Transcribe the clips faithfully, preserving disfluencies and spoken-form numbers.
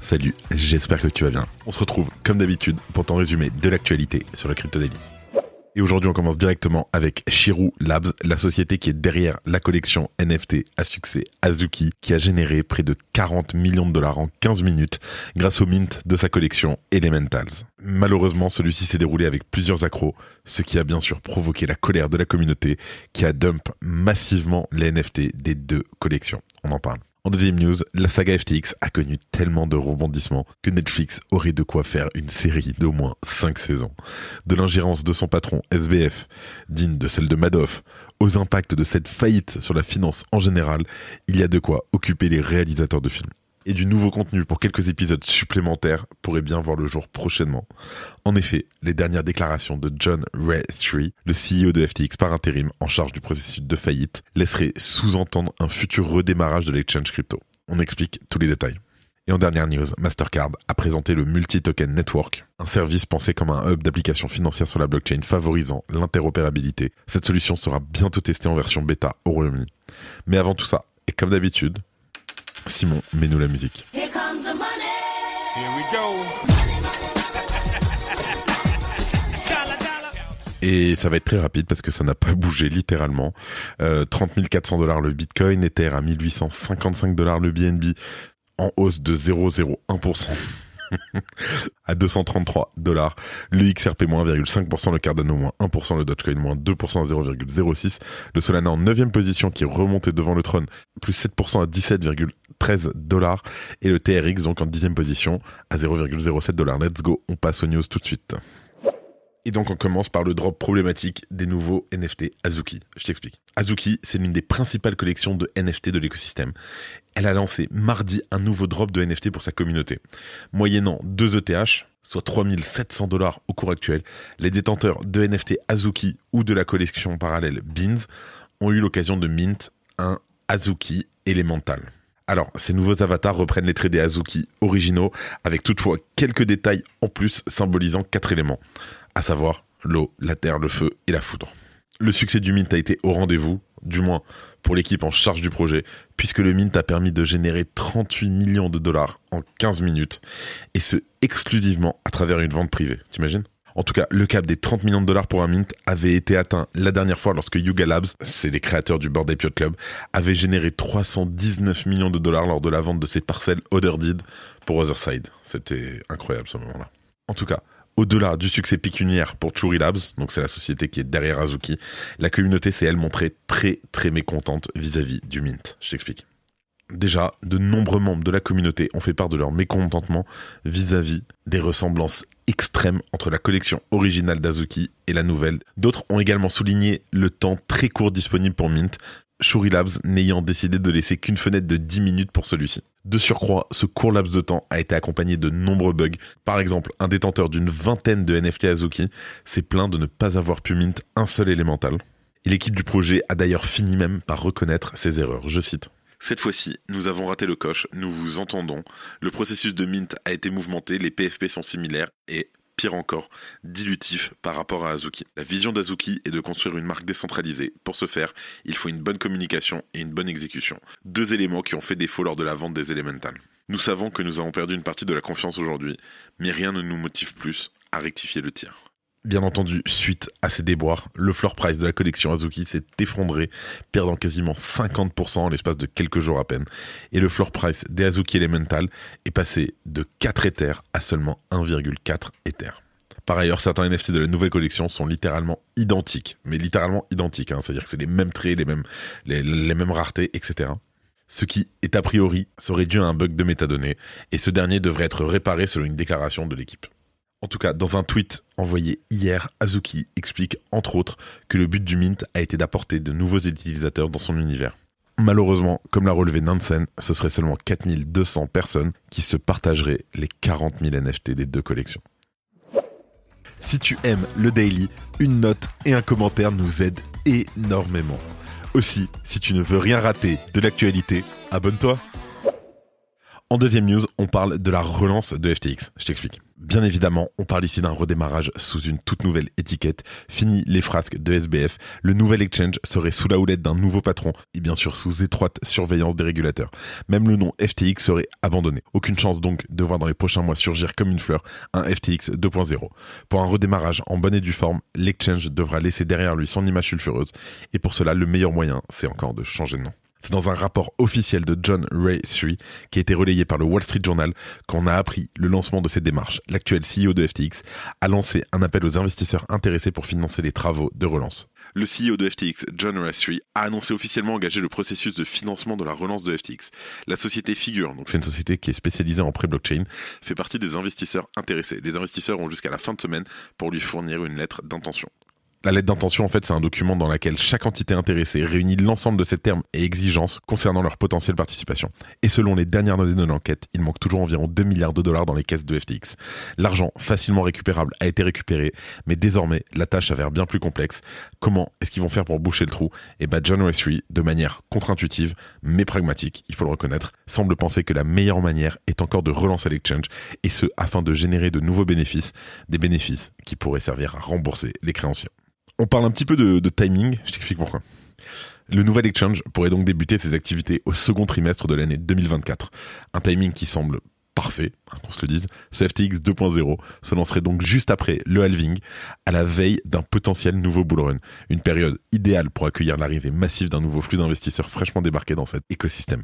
Salut, j'espère que tu vas bien. On se retrouve, comme d'habitude, pour ton résumé de l'actualité sur le Crypto Daily. Et aujourd'hui, on commence directement avec Chiru Labs, la société qui est derrière la collection N F T à succès Azuki, qui a généré près de quarante millions de dollars en quinze minutes grâce au mint de sa collection Elementals. Malheureusement, celui-ci s'est déroulé avec plusieurs accros, ce qui a bien sûr provoqué la colère de la communauté qui a dump massivement les N F T des deux collections. On en parle. En deuxième news, la saga F T X a connu tellement de rebondissements que Netflix aurait de quoi faire une série d'au moins cinq saisons. De l'ingérence de son patron S B F, digne de celle de Madoff, aux impacts de cette faillite sur la finance en général, il y a de quoi occuper les réalisateurs de films. Et du nouveau contenu pour quelques épisodes supplémentaires pourrait bien voir le jour prochainement. En effet, les dernières déclarations de John Ray trois, le C E O de F T X par intérim en charge du processus de faillite, laisseraient sous-entendre un futur redémarrage de l'exchange crypto. On explique tous les détails. Et en dernière news, Mastercard a présenté le Multi-Token Network, un service pensé comme un hub d'applications financières sur la blockchain favorisant l'interopérabilité. Cette solution sera bientôt testée en version bêta au Royaume-Uni. Mais avant tout ça, et comme d'habitude, Simon, mets-nous la musique. Here comes the money. Here we go. Et ça va être très rapide parce que ça n'a pas bougé littéralement. Euh, trente mille quatre cents dollars le Bitcoin, Ether à mille huit cent cinquante-cinq dollars le B N B, en hausse de zéro virgule zéro un pour cent à deux cent trente-trois dollars. Le X R P moins un virgule cinq pour cent, le Cardano moins un pour cent, le Dogecoin moins deux pour cent à zéro virgule zéro six. Le Solana en neuvième position qui est remonté devant le trône, plus sept pour cent à dix-sept virgule treize dollars. Et le T R X donc en dixième position à zéro virgule zéro sept dollars. Let's go, on passe aux news tout de suite. Et donc on commence par le drop problématique des nouveaux N F T Azuki. Je t'explique. Azuki, c'est l'une des principales collections de N F T de l'écosystème. Elle a lancé mardi un nouveau drop de N F T pour sa communauté. Moyennant deux E T H, soit trois mille sept cents dollars au cours actuel, les détenteurs de N F T Azuki ou de la collection parallèle Beans ont eu l'occasion de mint un Azuki Elemental. Alors, ces nouveaux avatars reprennent les traits des Azuki originaux, avec toutefois quelques détails en plus symbolisant quatre éléments, à savoir l'eau, la terre, le feu et la foudre. Le succès du mint a été au rendez-vous, du moins pour l'équipe en charge du projet, puisque le mint a permis de générer trente-huit millions de dollars en quinze minutes, et ce exclusivement à travers une vente privée, t'imagines ? En tout cas, le cap des trente millions de dollars pour un mint avait été atteint la dernière fois lorsque Yuga Labs, c'est les créateurs du Bored Ape Yacht Club, avait généré trois cent dix-neuf millions de dollars lors de la vente de ses parcelles Otherdeed pour Otherside. C'était incroyable ce moment-là. En tout cas, au-delà du succès pécuniaire pour Chiru Labs, donc c'est la société qui est derrière Azuki, la communauté s'est elle montrée très très mécontente vis-à-vis du mint. Je t'explique. Déjà, de nombreux membres de la communauté ont fait part de leur mécontentement vis-à-vis des ressemblances extrêmes entre la collection originale d'Azuki et la nouvelle. D'autres ont également souligné le temps très court disponible pour mint, Chiru Labs n'ayant décidé de laisser qu'une fenêtre de dix minutes pour celui-ci. De surcroît, ce court laps de temps a été accompagné de nombreux bugs. Par exemple, un détenteur d'une vingtaine de N F T Azuki s'est plaint de ne pas avoir pu mint un seul Elemental. Et l'équipe du projet a d'ailleurs fini même par reconnaître ses erreurs. Je cite. Cette fois-ci, nous avons raté le coche, nous vous entendons, le processus de mint a été mouvementé, les P F P sont similaires et, pire encore, dilutifs par rapport à Azuki. La vision d'Azuki est de construire une marque décentralisée. Pour ce faire, il faut une bonne communication et une bonne exécution. Deux éléments qui ont fait défaut lors de la vente des Elementals. Nous savons que nous avons perdu une partie de la confiance aujourd'hui, mais rien ne nous motive plus à rectifier le tir. Bien entendu, suite à ces déboires, le floor price de la collection Azuki s'est effondré, perdant quasiment cinquante pour cent en l'espace de quelques jours à peine. Et le floor price des Azuki Elemental est passé de quatre Ethers à seulement un virgule quatre Ethers. Par ailleurs, certains N F T de la nouvelle collection sont littéralement identiques, mais littéralement identiques, hein, c'est-à-dire que c'est les mêmes traits, les mêmes, les, les mêmes raretés, et cetera. Ce qui est a priori serait dû à un bug de métadonnées, et ce dernier devrait être réparé selon une déclaration de l'équipe. En tout cas, dans un tweet envoyé hier, Azuki explique entre autres que le but du mint a été d'apporter de nouveaux utilisateurs dans son univers. Malheureusement, comme l'a relevé Nansen, ce serait seulement quatre mille deux cents personnes qui se partageraient les quarante mille N F T des deux collections. Si tu aimes le daily, une note et un commentaire nous aident énormément. Aussi, si tu ne veux rien rater de l'actualité, abonne-toi. En deuxième news, on parle de la relance de F T X. Je t'explique. Bien évidemment, on parle ici d'un redémarrage sous une toute nouvelle étiquette. Fini les frasques de S B F, le nouvel exchange serait sous la houlette d'un nouveau patron et bien sûr sous étroite surveillance des régulateurs. Même le nom F T X serait abandonné. Aucune chance donc de voir dans les prochains mois surgir comme une fleur un F T X deux point zéro. Pour un redémarrage en bonne et due forme, l'exchange devra laisser derrière lui son image sulfureuse et pour cela, le meilleur moyen, c'est encore de changer de nom. C'est dans un rapport officiel de John Ray trois qui a été relayé par le Wall Street Journal qu'on a appris le lancement de cette démarche. L'actuel C E O de F T X a lancé un appel aux investisseurs intéressés pour financer les travaux de relance. Le C E O de F T X, John Ray trois, a annoncé officiellement engager le processus de financement de la relance de F T X. La société Figure, donc c'est une société qui est spécialisée en pré-blockchain, fait partie des investisseurs intéressés. Les investisseurs ont jusqu'à la fin de semaine pour lui fournir une lettre d'intention. La lettre d'intention, en fait, c'est un document dans lequel chaque entité intéressée réunit l'ensemble de ses termes et exigences concernant leur potentielle participation. Et selon les dernières données de l'enquête, il manque toujours environ deux milliards de dollars dans les caisses de F T X. L'argent facilement récupérable a été récupéré, mais désormais, la tâche s'avère bien plus complexe. Comment est-ce qu'ils vont faire pour boucher le trou ? Et bien, John Ray trois, de manière contre-intuitive, mais pragmatique, il faut le reconnaître, semble penser que la meilleure manière est encore de relancer l'exchange, et ce, afin de générer de nouveaux bénéfices, des bénéfices qui pourraient servir à rembourser les créanciers. On parle un petit peu de, de timing, je t'explique pourquoi. Le nouvel exchange pourrait donc débuter ses activités au second trimestre de l'année deux mille vingt-quatre. Un timing qui semble parfait, qu'on se le dise. Ce F T X deux point zéro se lancerait donc juste après le halving, à la veille d'un potentiel nouveau bull run. Une période idéale pour accueillir l'arrivée massive d'un nouveau flux d'investisseurs fraîchement débarqués dans cet écosystème.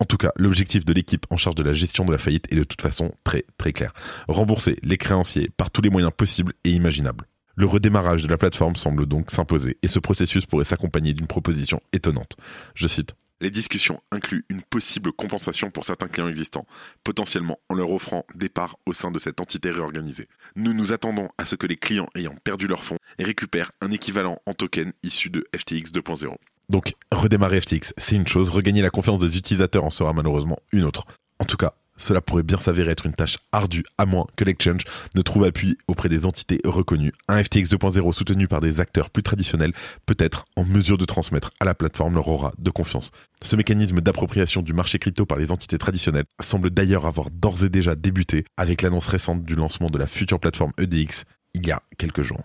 En tout cas, l'objectif de l'équipe en charge de la gestion de la faillite est de toute façon très très clair. Rembourser les créanciers par tous les moyens possibles et imaginables. Le redémarrage de la plateforme semble donc s'imposer et ce processus pourrait s'accompagner d'une proposition étonnante. Je cite. Les discussions incluent une possible compensation pour certains clients existants, potentiellement en leur offrant des parts au sein de cette entité réorganisée. Nous nous attendons à ce que les clients ayant perdu leurs fonds récupèrent un équivalent en token issu de F T X deux point zéro. Donc, redémarrer F T X, c'est une chose, regagner la confiance des utilisateurs en sera malheureusement une autre. En tout cas, cela pourrait bien s'avérer être une tâche ardue, à moins que l'exchange ne trouve appui auprès des entités reconnues. Un F T X deux point zéro soutenu par des acteurs plus traditionnels peut être en mesure de transmettre à la plateforme leur aura de confiance. Ce mécanisme d'appropriation du marché crypto par les entités traditionnelles semble d'ailleurs avoir d'ores et déjà débuté avec l'annonce récente du lancement de la future plateforme E D X il y a quelques jours.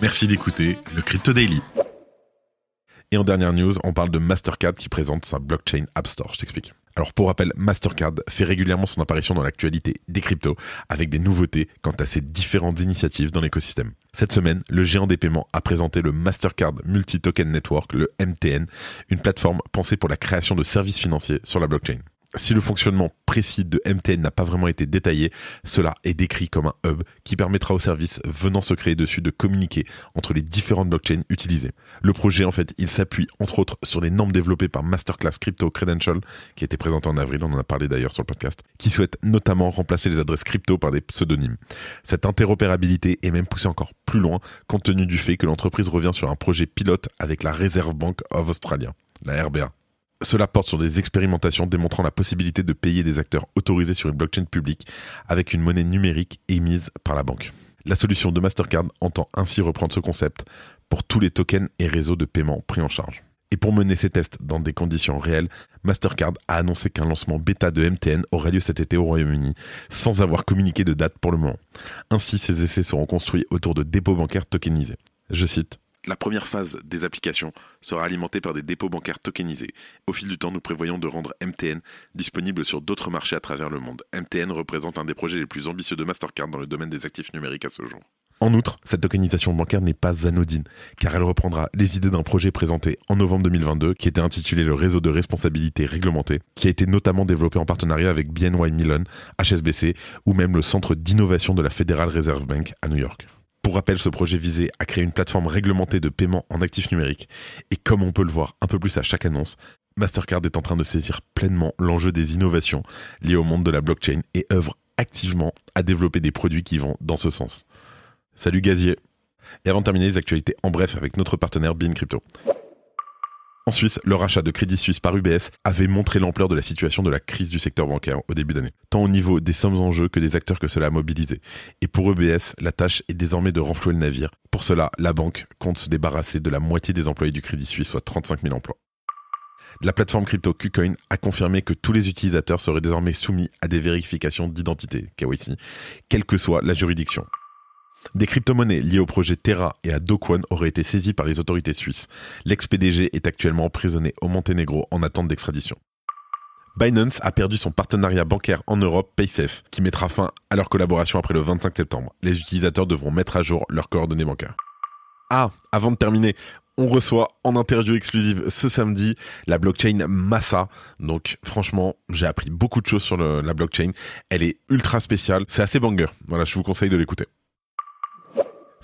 Merci d'écouter le Crypto Daily. Et en dernière news, on parle de Mastercard qui présente sa blockchain App Store. Je t'explique. Alors pour rappel, Mastercard fait régulièrement son apparition dans l'actualité des cryptos avec des nouveautés quant à ses différentes initiatives dans l'écosystème. Cette semaine, le géant des paiements a présenté le Mastercard Multi-Token Network, le M T N, une plateforme pensée pour la création de services financiers sur la blockchain. Si le fonctionnement précis de M T N n'a pas vraiment été détaillé, cela est décrit comme un hub qui permettra aux services venant se créer dessus de communiquer entre les différentes blockchains utilisées. Le projet, en fait, il s'appuie entre autres sur les normes développées par Mastercard Crypto Credential, qui a été présentée en avril, on en a parlé d'ailleurs sur le podcast, qui souhaite notamment remplacer les adresses crypto par des pseudonymes. Cette interopérabilité est même poussée encore plus loin, compte tenu du fait que l'entreprise revient sur un projet pilote avec la Reserve Bank of Australia, la R B A. Cela porte sur des expérimentations démontrant la possibilité de payer des acteurs autorisés sur une blockchain publique avec une monnaie numérique émise par la banque. La solution de Mastercard entend ainsi reprendre ce concept pour tous les tokens et réseaux de paiement pris en charge. Et pour mener ces tests dans des conditions réelles, Mastercard a annoncé qu'un lancement bêta de M T N aura lieu cet été au Royaume-Uni, sans avoir communiqué de date pour le moment. Ainsi, ces essais seront construits autour de dépôts bancaires tokenisés. Je cite. La première phase des applications sera alimentée par des dépôts bancaires tokenisés. Au fil du temps, nous prévoyons de rendre M T N disponible sur d'autres marchés à travers le monde. M T N représente un des projets les plus ambitieux de Mastercard dans le domaine des actifs numériques à ce jour. En outre, cette tokenisation bancaire n'est pas anodine, car elle reprendra les idées d'un projet présenté en novembre deux mille vingt-deux, qui était intitulé le réseau de responsabilité réglementée, qui a été notamment développé en partenariat avec B N Y Mellon, H S B C ou même le centre d'innovation de la Federal Reserve Bank à New York. Pour rappel, ce projet visait à créer une plateforme réglementée de paiement en actifs numériques. Et comme on peut le voir un peu plus à chaque annonce, Mastercard est en train de saisir pleinement l'enjeu des innovations liées au monde de la blockchain et œuvre activement à développer des produits qui vont dans ce sens. Salut Gazier. Et avant de terminer les actualités en bref avec notre partenaire Bean Crypto. En Suisse, le rachat de Crédit Suisse par U B S avait montré l'ampleur de la situation de la crise du secteur bancaire au début d'année, tant au niveau des sommes en jeu que des acteurs que cela a mobilisés. Et pour U B S, la tâche est désormais de renflouer le navire. Pour cela, la banque compte se débarrasser de la moitié des employés du Crédit Suisse, soit trente-cinq mille emplois. La plateforme crypto KuCoin a confirmé que tous les utilisateurs seraient désormais soumis à des vérifications d'identité, K Y C, quelle que soit la juridiction. Des crypto-monnaies liées au projet Terra et à Do Kwon auraient été saisies par les autorités suisses. L'ex-P D G est actuellement emprisonné au Monténégro en attente d'extradition. Binance a perdu son partenariat bancaire en Europe PaySafe, qui mettra fin à leur collaboration après le vingt-cinq septembre. Les utilisateurs devront mettre à jour leurs coordonnées bancaires. Ah, avant de terminer, on reçoit en interview exclusive ce samedi la blockchain Massa. Donc franchement, j'ai appris beaucoup de choses sur le, la blockchain. Elle est ultra spéciale, c'est assez banger. Voilà, je vous conseille de l'écouter.